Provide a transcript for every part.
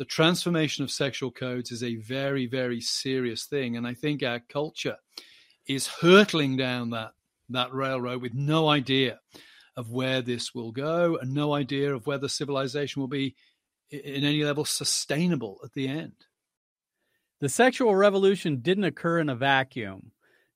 the transformation of sexual codes is a very, very serious thing. And I think our culture is hurtling down that railroad with no idea of where this will go and no idea of whether civilization will be in any level sustainable at the end. The sexual revolution didn't occur in a vacuum.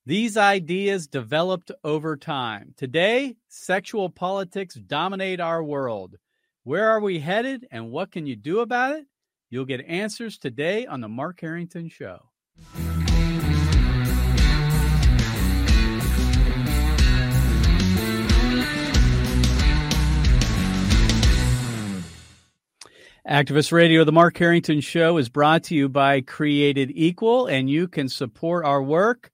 These ideas developed over time. Today, sexual politics dominate our world. Where are we headed and what can you do about it? You'll get answers today on The Mark Harrington Show. Activist Radio, The Mark Harrington Show, is brought to you by Created Equal, and you can support our work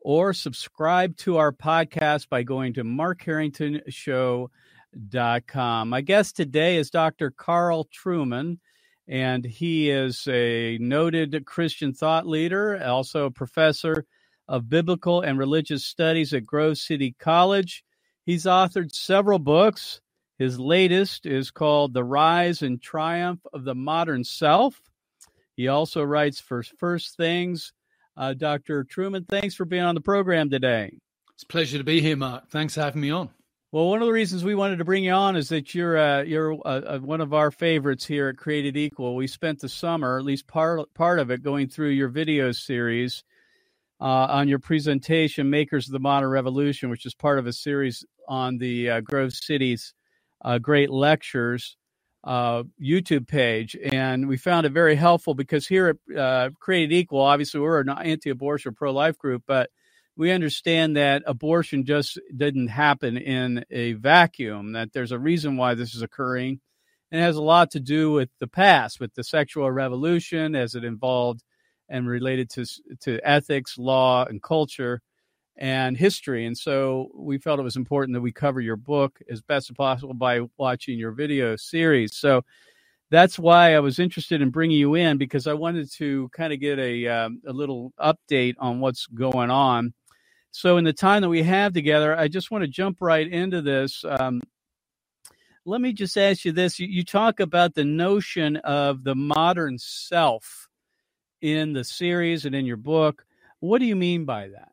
or subscribe to our podcast by going to MarkHarringtonShow.com. My guest today is Dr. Carl Trueman, and he is a noted Christian thought leader, also a professor of biblical and religious studies at Grove City College. He's authored several books. His latest is called The Rise and Triumph of the Modern Self. He also writes for First Things. Dr. Trueman, thanks for being on the program today. It's a pleasure to be here, Mark. Thanks for having me on. Well, one of the reasons we wanted to bring you on is that you're one of our favorites here at Created Equal. We spent the summer, at least part of it, going through your video series on your presentation, Makers of the Modern Revolution, which is part of a series on the Grove City's Great Lectures YouTube page. And we found it very helpful because here at Created Equal, obviously we're an anti-abortion or pro-life group, but we understand that abortion just didn't happen in a vacuum, that there's a reason why this is occurring. And it has a lot to do with the past, with the sexual revolution as it involved and related to ethics, law, and culture and history. And so we felt it was important that we cover your book as best as possible by watching your video series. So that's why I was interested in bringing you in, because I wanted to kind of get a little update on what's going on. So in the time that we have together, I just want to jump right into this. Let me just ask you this. You talk about the notion of the modern self in the series and in your book. What do you mean by that?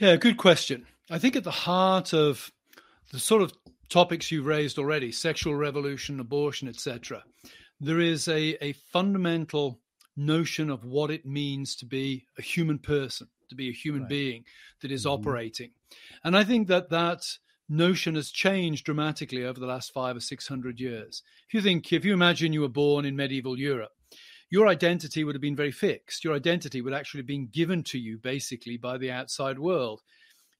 Yeah, good question. I think at the heart of the sort of topics you've raised already, sexual revolution, abortion, etc., there is a fundamental notion of what it means to be a human person, to be a human being that is operating. And I think that notion has changed dramatically over the last 500 or 600 years. If you imagine you were born in medieval Europe, your identity would have been very fixed. Your identity would actually have been given to you basically by the outside world.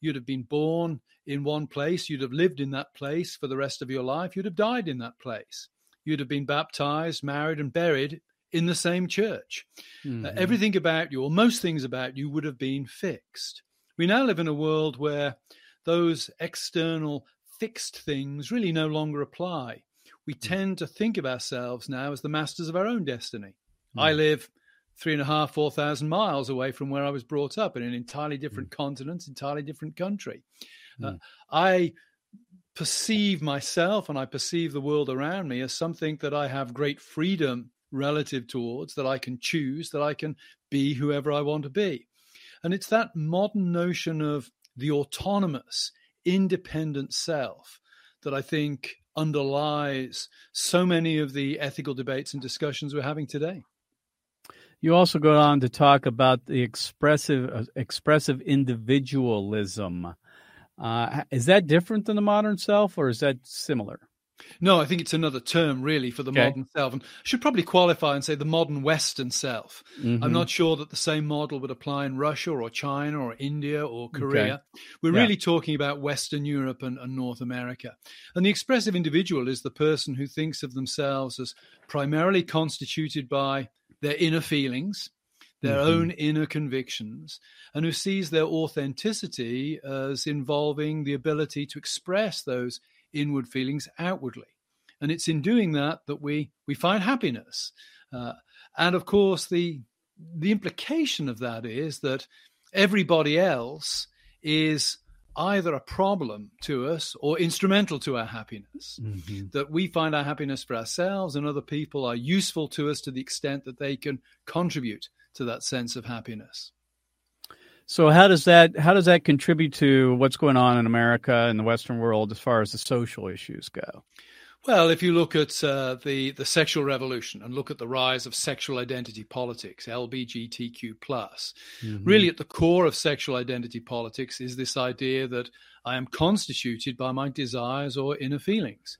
You'd have been born in one place. You'd have lived in that place for the rest of your life. You'd have died in that place. You'd have been baptized, married, and buried in the same church. Mm-hmm. Everything about you, or most things about you, would have been fixed. We now live in a world where those external fixed things really no longer apply. We tend to think of ourselves now as the masters of our own destiny. I live 3,500 to 4,000 miles away from where I was brought up, in an entirely different continent, entirely different country. I perceive myself and I perceive the world around me as something that I have great freedom relative towards, that I can choose, that I can be whoever I want to be. And it's that modern notion of the autonomous, independent self that I think underlies so many of the ethical debates and discussions we're having today. You also go on to talk about the expressive individualism. Is that different than the modern self, or is that similar? No, I think it's another term, really, for the modern self. And I should probably qualify and say the modern Western self. Mm-hmm. I'm not sure that the same model would apply in Russia or China or India or Korea. Okay. We're really talking about Western Europe and North America. And the expressive individual is the person who thinks of themselves as primarily constituted by their inner feelings, their own inner convictions, and who sees their authenticity as involving the ability to express those inward feelings outwardly. And it's in doing that we find happiness. And of course, the implication of that is that everybody else is either a problem to us or instrumental to our happiness, mm-hmm. that we find our happiness for ourselves and other people are useful to us to the extent that they can contribute to that sense of happiness. So how does that contribute to what's going on in America and the Western world as far as the social issues go? Well, if you look at the sexual revolution and look at the rise of sexual identity politics, LGBTQ+, mm-hmm. really at the core of sexual identity politics is this idea that I am constituted by my desires or inner feelings.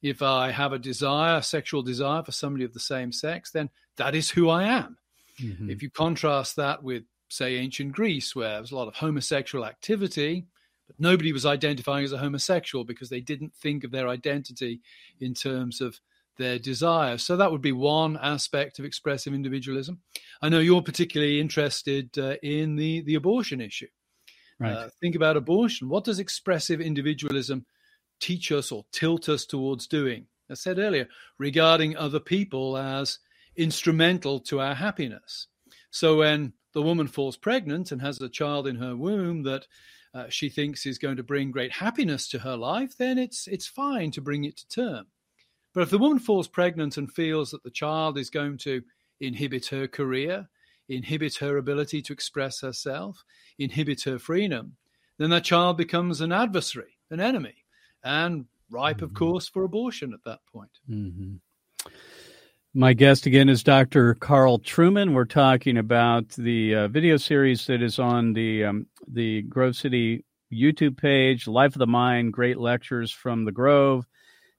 If I have a desire, sexual desire for somebody of the same sex, then that is who I am. Mm-hmm. If you contrast that with, say, ancient Greece, where there was a lot of homosexual activity, but nobody was identifying as a homosexual because they didn't think of their identity in terms of their desires. So that would be one aspect of expressive individualism. I know you're particularly interested in the abortion issue. Right. Think about abortion. What does expressive individualism teach us or tilt us towards doing? I said earlier, regarding other people as instrumental to our happiness. So when the woman falls pregnant and has a child in her womb that she thinks is going to bring great happiness to her life, then it's fine to bring it to term. But if the woman falls pregnant and feels that the child is going to inhibit her career, inhibit her ability to express herself, inhibit her freedom, then that child becomes an adversary, an enemy, and ripe, mm-hmm. of course, for abortion at that point. Mm-hmm. My guest again is Dr. Carl Trueman. We're talking about the video series that is on the Grove City YouTube page, Life of the Mind: Great Lectures from the Grove,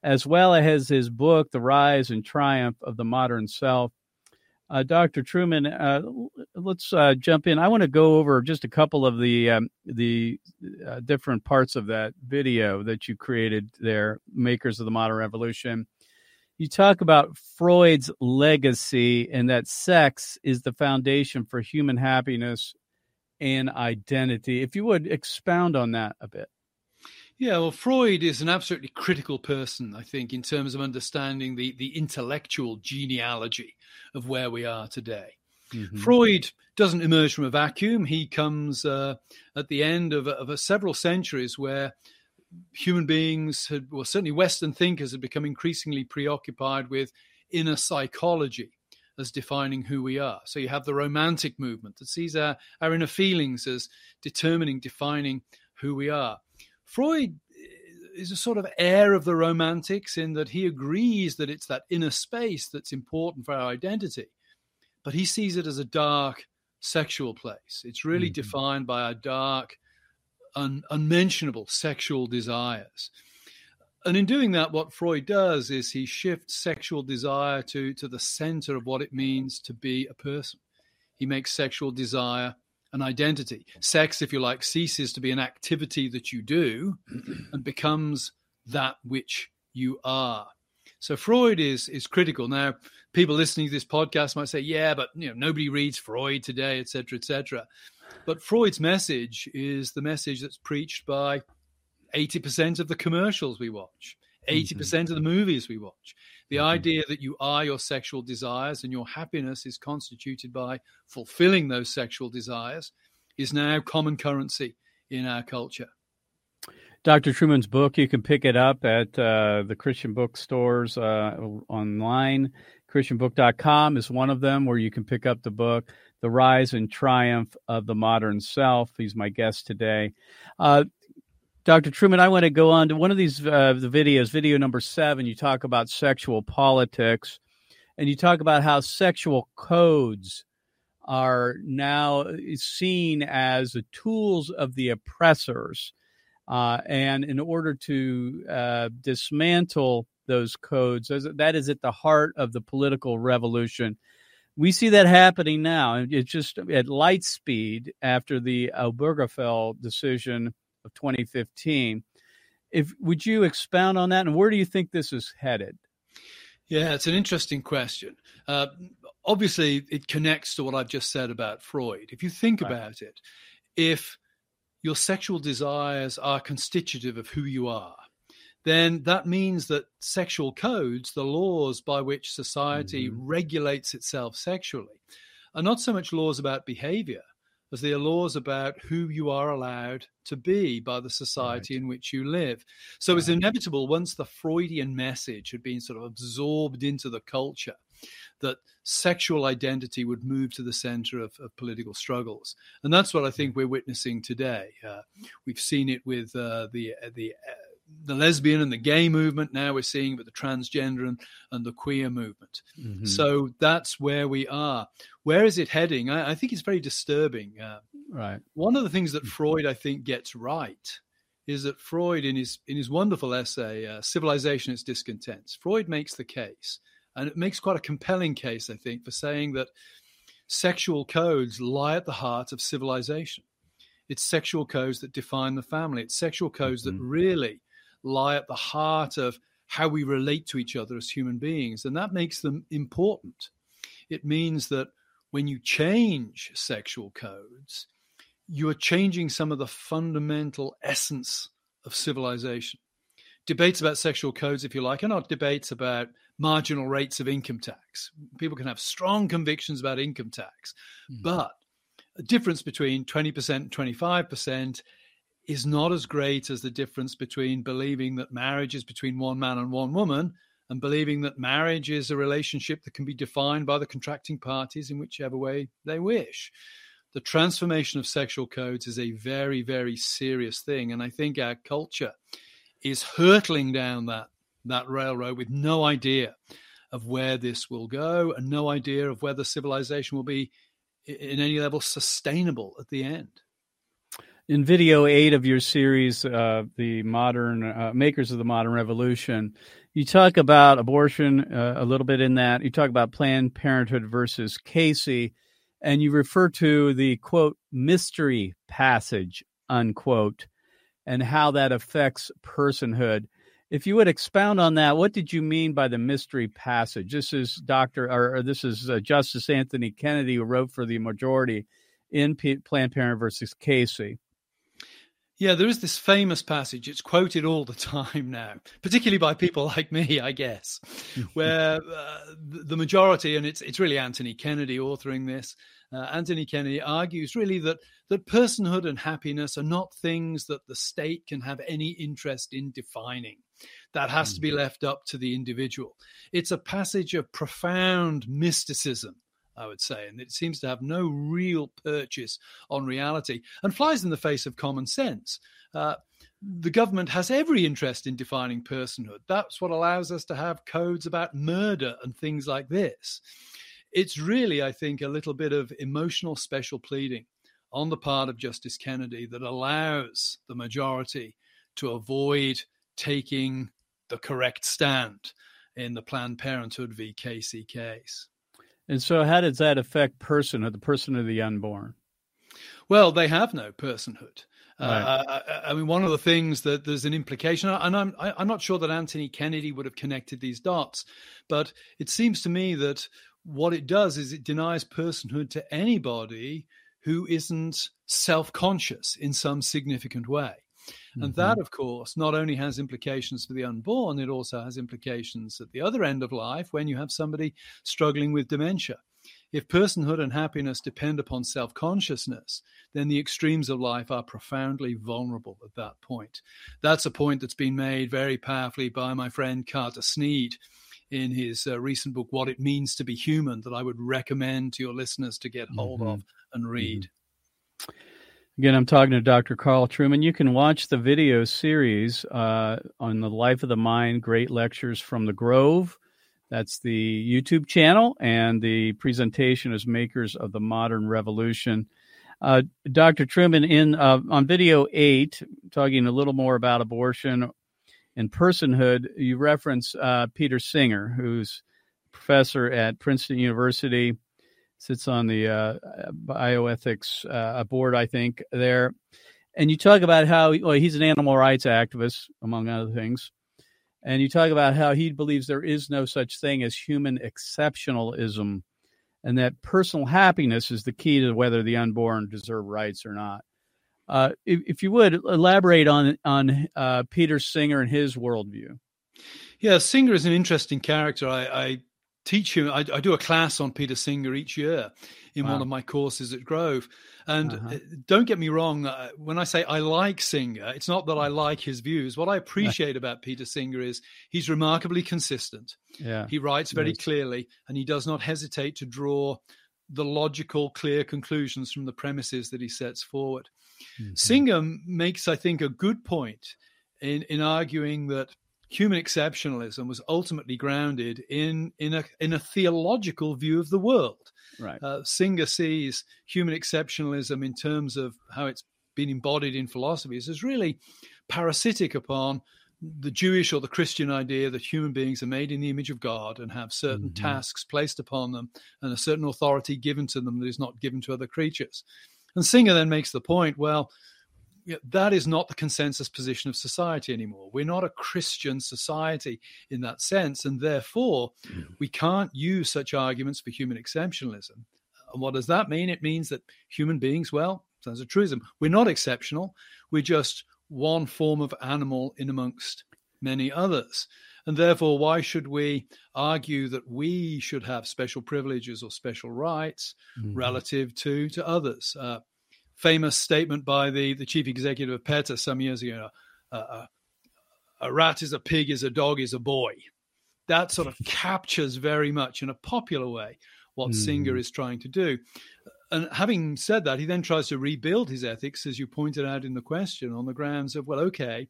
as well as his book, The Rise and Triumph of the Modern Self. Dr. Trueman, let's jump in. I want to go over just a couple of the different parts of that video that you created there, Makers of the Modern Revolution. You talk about Freud's legacy and that sex is the foundation for human happiness and identity. If you would expound on that a bit. Yeah, well, Freud is an absolutely critical person, I think, in terms of understanding the intellectual genealogy of where we are today. Mm-hmm. Freud doesn't emerge from a vacuum. He comes at the end of several centuries where human beings certainly Western thinkers had become increasingly preoccupied with inner psychology as defining who we are. So you have the Romantic movement that sees our inner feelings as defining who we are. Freud is a sort of heir of the Romantics in that he agrees that it's that inner space that's important for our identity, but he sees it as a dark sexual place. It's really mm-hmm. defined by our dark unmentionable sexual desires. And in doing that, what Freud does is he shifts sexual desire to the center of what it means to be a person. He makes sexual desire an identity. Sex, if you like, ceases to be an activity that you do and becomes that which you are. So Freud is critical. Now, people listening to this podcast might say, yeah, but nobody reads Freud today, et cetera, et cetera. But Freud's message is the message that's preached by 80% of the commercials we watch, 80% mm-hmm. of the movies we watch. The mm-hmm. idea that you are your sexual desires and your happiness is constituted by fulfilling those sexual desires is now common currency in our culture. Dr. Trueman's book, you can pick it up at the Christian bookstores online. Christianbook.com is one of them where you can pick up the book, The Rise and Triumph of the Modern Self. He's my guest today. Dr. Trueman, I want to go on to one of these the videos, video number 7. You talk about sexual politics, and you talk about how sexual codes are now seen as the tools of the oppressors. And in order to dismantle those codes, that is at the heart of the political revolution. We see that happening now. It's just at light speed after the Obergefell decision of 2015. Would you expound on that? And where do you think this is headed? Yeah, it's an interesting question. Obviously, it connects to what I've just said about Freud. If you think right. about it, if your sexual desires are constitutive of who you are, then that means that sexual codes, the laws by which society mm-hmm. regulates itself sexually, are not so much laws about behavior as they are laws about who you are allowed to be by the society in which you live. So it's inevitable, once the Freudian message had been sort of absorbed into the culture, that sexual identity would move to the center of political struggles. And that's what I think we're witnessing today. We've seen it with the lesbian and the gay movement. Now we're seeing it with the transgender and the queer movement. Mm-hmm. So that's where we are. Where is it heading? I think it's very disturbing. Right. One of the things that Freud, I think, gets right is that Freud, in his wonderful essay, Civilization and Its Discontents, Freud makes the case, and it makes quite a compelling case, I think, for saying that sexual codes lie at the heart of civilization. It's sexual codes that define the family. It's sexual codes that really lie at the heart of how we relate to each other as human beings. And that makes them important. It means that when you change sexual codes, you are changing some of the fundamental essence of civilization. Debates about sexual codes, if you like, are not debates about marginal rates of income tax. People can have strong convictions about income tax, but the difference between 20% and 25% is not as great as the difference between believing that marriage is between one man and one woman and believing that marriage is a relationship that can be defined by the contracting parties in whichever way they wish. The transformation of sexual codes is a very, very serious thing. And I think our culture is hurtling down that railroad with no idea of where this will go and no idea of whether civilization will be in any level sustainable at the end. In video 8 of your series, the modern Makers of the Modern Revolution, you talk about abortion a little bit in that. You talk about Planned Parenthood versus Casey, and you refer to the, quote, mystery passage, unquote, and how that affects personhood. If you would expound on that, what did you mean by the mystery passage? This is Justice Anthony Kennedy, who wrote for the majority in Planned Parenthood versus Casey. Yeah, there is this famous passage. It's quoted all the time now, particularly by people like me, I guess, where the majority, and it's really Anthony Kennedy authoring this, Anthony Kennedy argues really that personhood and happiness are not things that the state can have any interest in defining. That has to be left up to the individual. It's a passage of profound mysticism, I would say, and it seems to have no real purchase on reality and flies in the face of common sense. The government has every interest in defining personhood. That's what allows us to have codes about murder and things like this. It's really, I think, a little bit of emotional special pleading on the part of Justice Kennedy that allows the majority to avoid taking the correct stand in the Planned Parenthood v. Casey case. And so how does that affect personhood, the person of the unborn? Well, they have no personhood. Right. I mean, one of the things that there's an implication, and I'm not sure that Anthony Kennedy would have connected these dots, but it seems to me that what it does is it denies personhood to anybody who isn't self-conscious in some significant way. And that, of course, not only has implications for the unborn, it also has implications at the other end of life when you have somebody struggling with dementia. If personhood and happiness depend upon self-consciousness, then the extremes of life are profoundly vulnerable at that point. That's a point that's been made very powerfully by my friend Carter Snead in his recent book, What It Means to Be Human, that I would recommend to your listeners to get hold of and read. Again, I'm talking to Dr. Carl Trueman. You can watch the video series on the Life of the Mind, Great Lectures from the Grove. That's the YouTube channel, and the presentation is Makers of the Modern Revolution. Dr. Trueman, on video 8, talking a little more about abortion and personhood, you reference Peter Singer, who's a professor at Princeton University, sits on the bioethics board, I think, there. And you talk about how he's an animal rights activist, among other things. And you talk about how he believes there is no such thing as human exceptionalism and that personal happiness is the key to whether the unborn deserve rights or not. If you would, elaborate on Peter Singer and his worldview. Yeah, Singer is an interesting character. I teach him. I do a class on Peter Singer each year in one of my courses at Grove. And don't get me wrong, when I say I like Singer, it's not that I like his views. What I appreciate about Peter Singer is he's remarkably consistent. Yeah. He writes very clearly, and he does not hesitate to draw the logical, clear conclusions from the premises that he sets forward. Singer makes, I think, a good point in arguing that human exceptionalism was ultimately grounded in a theological view of the world. Right. Singer sees human exceptionalism in terms of how it's been embodied in philosophies as really parasitic upon the Jewish or the Christian idea that human beings are made in the image of God and have certain tasks placed upon them and a certain authority given to them that is not given to other creatures. And Singer then makes the point, well, that is not the consensus position of society anymore. We're not a Christian society in that sense, and therefore we can't use such arguments for human exceptionalism. And what does that mean? It means that human beings, well, sounds a truism, we're not exceptional. We're just one form of animal in amongst many others. And therefore, why should we argue that we should have special privileges or special rights relative to others? Famous statement by the chief executive of PETA some years ago, a rat is a pig, is a dog, is a boy. That sort of captures very much in a popular way what Singer is trying to do. And having said that, he then tries to rebuild his ethics, as you pointed out in the question, on the grounds of, well, okay,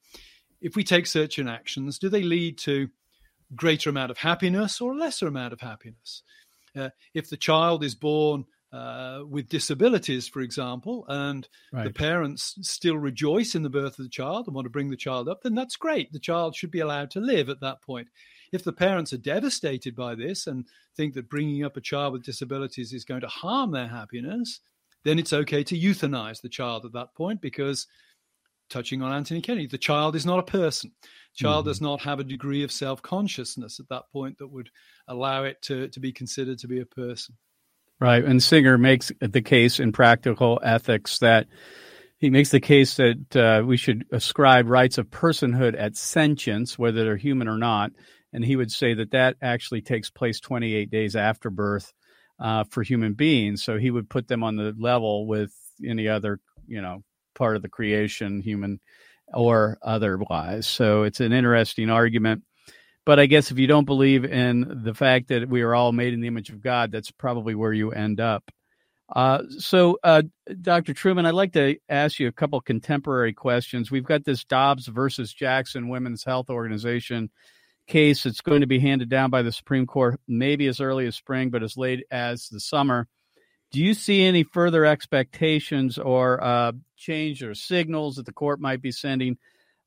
if we take certain actions, do they lead to greater amount of happiness or lesser amount of happiness? If the child is born with disabilities, for example, and the parents still rejoice in the birth of the child and want to bring the child up, then that's great. The child should be allowed to live at that point. If the parents are devastated by this and think that bringing up a child with disabilities is going to harm their happiness, then it's okay to euthanize the child at that point because, touching on Anthony Kennedy, the child is not a person. The child does not have a degree of self-consciousness at that point that would allow it to be considered to be a person. Right. And Singer makes the case in Practical Ethics that he makes the case that we should ascribe rights of personhood at sentience, whether they're human or not. And he would say that that actually takes place 28 days after birth for human beings. So he would put them on the level with any other, you know, part of the creation, human or otherwise. So it's an interesting argument. But I guess if you don't believe in the fact that we are all made in the image of God, that's probably where you end up. So, Dr. Trueman, I'd like to ask you a couple contemporary questions. We've got this Dobbs versus Jackson Women's Health Organization case that's going to be handed down by the Supreme Court maybe as early as spring, but as late as the summer. Do you see any further expectations or change or signals that the court might be sending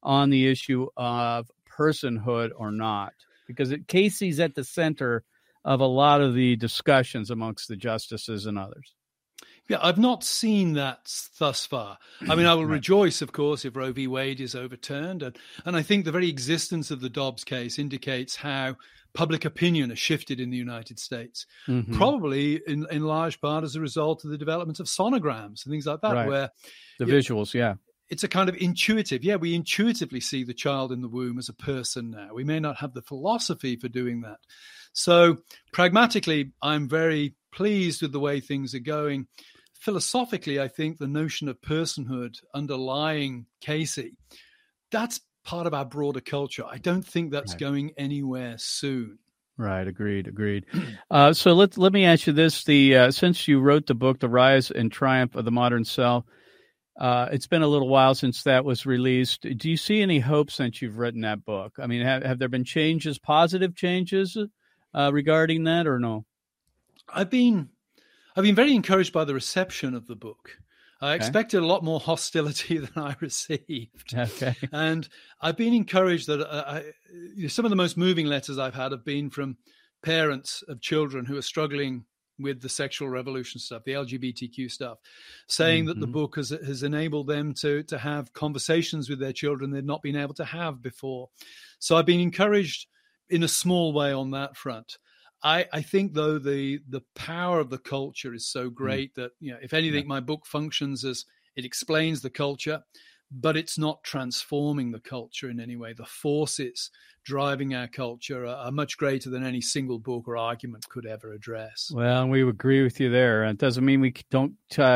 on the issue of personhood or not? Because Casey's at the center of a lot of the discussions amongst the justices and others. Yeah, I've not seen that thus far. I mean, I will rejoice, of course, if Roe v. Wade is overturned. And I think the very existence of the Dobbs case indicates how public opinion has shifted in the United States, probably in large part as a result of the development of sonograms and things like that, where the visuals, it's a kind of intuitive. Yeah, we intuitively see the child in the womb as a person now. We may not have the philosophy for doing that. So pragmatically, I'm very pleased with the way things are going. Philosophically, I think the notion of personhood underlying Casey, that's part of our broader culture. I don't think that's going anywhere soon. Right. Agreed. So let me ask you this. Since you wrote the book, The Rise and Triumph of the Modern Self, it's been a little while since that was released. Do you see any hope since you've written that book? I mean, have there been changes, positive changes regarding that or no? I've been very encouraged by the reception of the book. I expected a lot more hostility than I received. Okay. And I've been encouraged that some of the most moving letters I've had have been from parents of children who are struggling with the sexual revolution stuff, the LGBTQ stuff, saying that the book has enabled them to have conversations with their children they've not been able to have before. So I've been encouraged in a small way on that front. I think, though, the power of the culture is so great that, you know, if anything, my book functions as it explains the culture. but it's not transforming the culture in any way. The forces driving our culture are much greater than any single book or argument could ever address. Well, we agree with you there. It doesn't mean we don't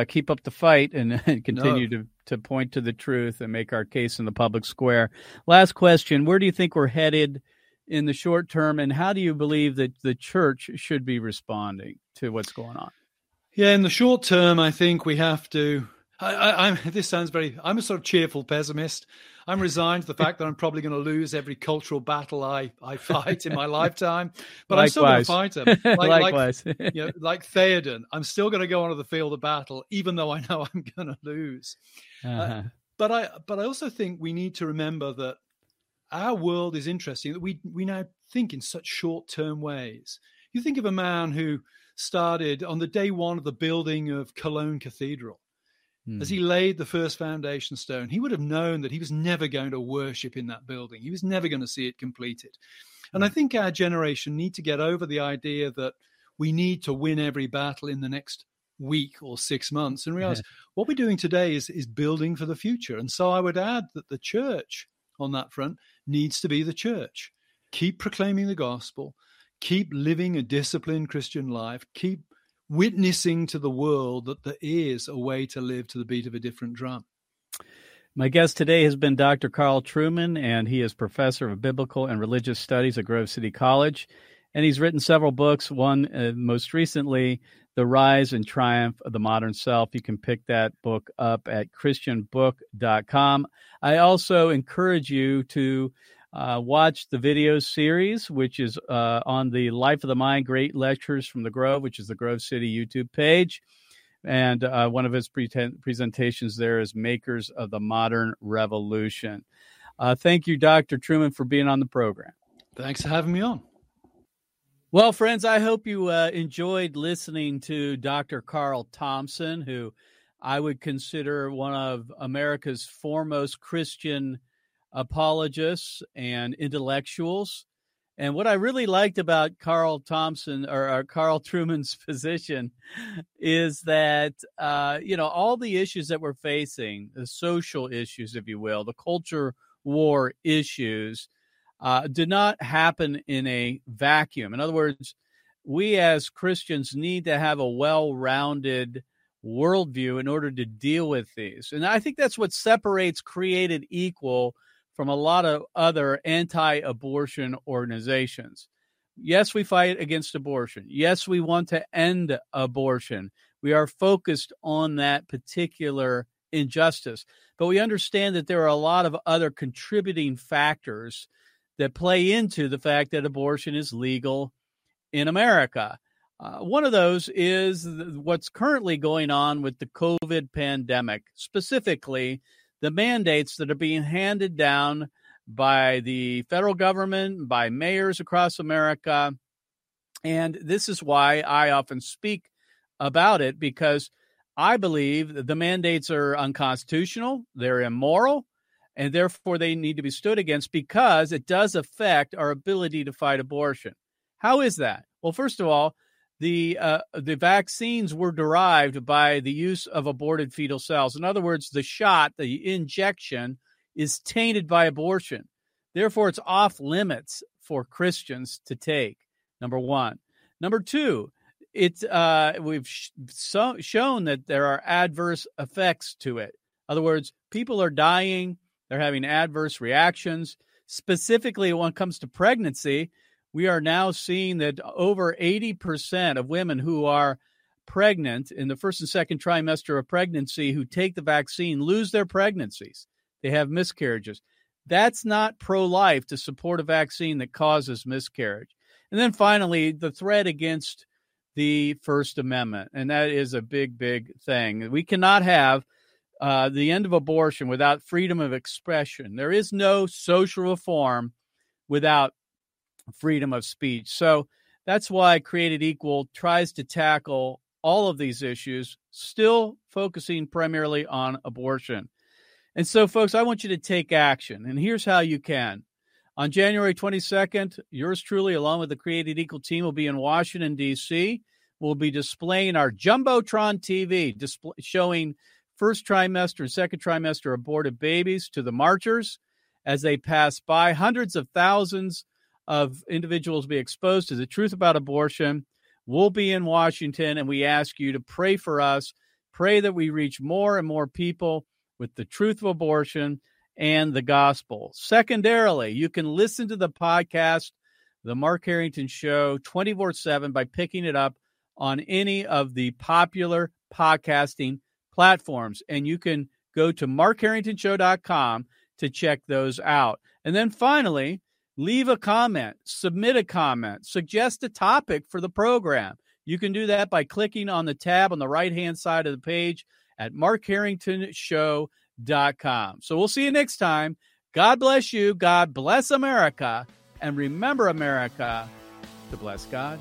keep up the fight and continue to point to the truth and make our case in the public square. Last question, where do you think we're headed in the short term, and how do you believe that the church should be responding to what's going on? Yeah, in the short term, I think we have to... I'm a sort of cheerful pessimist. I'm resigned to the fact that I'm probably going to lose every cultural battle I fight in my lifetime, but I'm still going to fight them. Like Theoden, I'm still going to go onto the field of battle, even though I know I'm going to lose. But I also think we need to remember that our world is interesting, that we now think in such short-term ways. You think of a man who started on the day one of the building of Cologne Cathedral. As he laid the first foundation stone, he would have known that he was never going to worship in that building. He was never going to see it completed. And I think our generation need to get over the idea that we need to win every battle in the next week or 6 months and realize what we're doing today is building for the future. And so I would add that the church on that front needs to be the church. Keep proclaiming the gospel. Keep living a disciplined Christian life. Keep witnessing to the world that there is a way to live to the beat of a different drum. My guest today has been Dr. Carl Trueman, and he is professor of biblical and religious studies at Grove City College. And he's written several books, one most recently, The Rise and Triumph of the Modern Self. You can pick that book up at Christianbook.com. I also encourage you to watch the video series, which is on the Life of the Mind: Great Lectures from the Grove, which is the Grove City YouTube page. And one of his presentations there is Makers of the Modern Revolution. Thank you, Dr. Trueman, for being on the program. Thanks for having me on. Well, friends, I hope you enjoyed listening to Dr. Carl Thompson, who I would consider one of America's foremost Christian apologists and intellectuals. And what I really liked about Carl Thompson or Carl Trueman's position is that, all the issues that we're facing, the social issues, if you will, the culture war issues, did not happen in a vacuum. In other words, we as Christians need to have a well-rounded worldview in order to deal with these. And I think that's what separates Created Equal from a lot of other anti-abortion organizations. Yes, we fight against abortion. Yes, we want to end abortion. We are focused on that particular injustice. But we understand that there are a lot of other contributing factors that play into the fact that abortion is legal in America. One of those is what's currently going on with the COVID pandemic, specifically the mandates that are being handed down by the federal government, by mayors across America. And this is why I often speak about it, because I believe that the mandates are unconstitutional, they're immoral, and therefore they need to be stood against because it does affect our ability to fight abortion. How is that? Well, first of all, the vaccines were derived by the use of aborted fetal cells. In other words, the shot, the injection, is tainted by abortion. Therefore, it's off limits for Christians to take, number one. Number two, we've shown that there are adverse effects to it. In other words, people are dying. They're having adverse reactions. Specifically, when it comes to pregnancy, we are now seeing that over 80% of women who are pregnant in the first and second trimester of pregnancy who take the vaccine lose their pregnancies. They have miscarriages. That's not pro-life, to support a vaccine that causes miscarriage. And then finally, the threat against the First Amendment. And that is a big, big thing. We cannot have the end of abortion without freedom of expression. There is no social reform without freedom of speech. So that's why Created Equal tries to tackle all of these issues, still focusing primarily on abortion. And so, folks, I want you to take action. And here's how you can. On January 22nd, yours truly, along with the Created Equal team, will be in Washington, D.C. We'll be displaying our Jumbotron TV, showing first trimester and second trimester aborted babies to the marchers as they passed by. Hundreds of thousands of individuals be exposed to the truth about abortion. We'll be in Washington, and we ask you to pray for us. Pray that we reach more and more people with the truth of abortion and the gospel. Secondarily, you can listen to the podcast, The Mark Harrington Show, 24/7 by picking it up on any of the popular podcasting platforms. And you can go to MarkHarringtonShow.com to check those out. And then finally, leave a comment, submit a comment, suggest a topic for the program. You can do that by clicking on the tab on the right-hand side of the page at MarkHarringtonShow.com. So we'll see you next time. God bless you. God bless America. And remember, America, to bless God.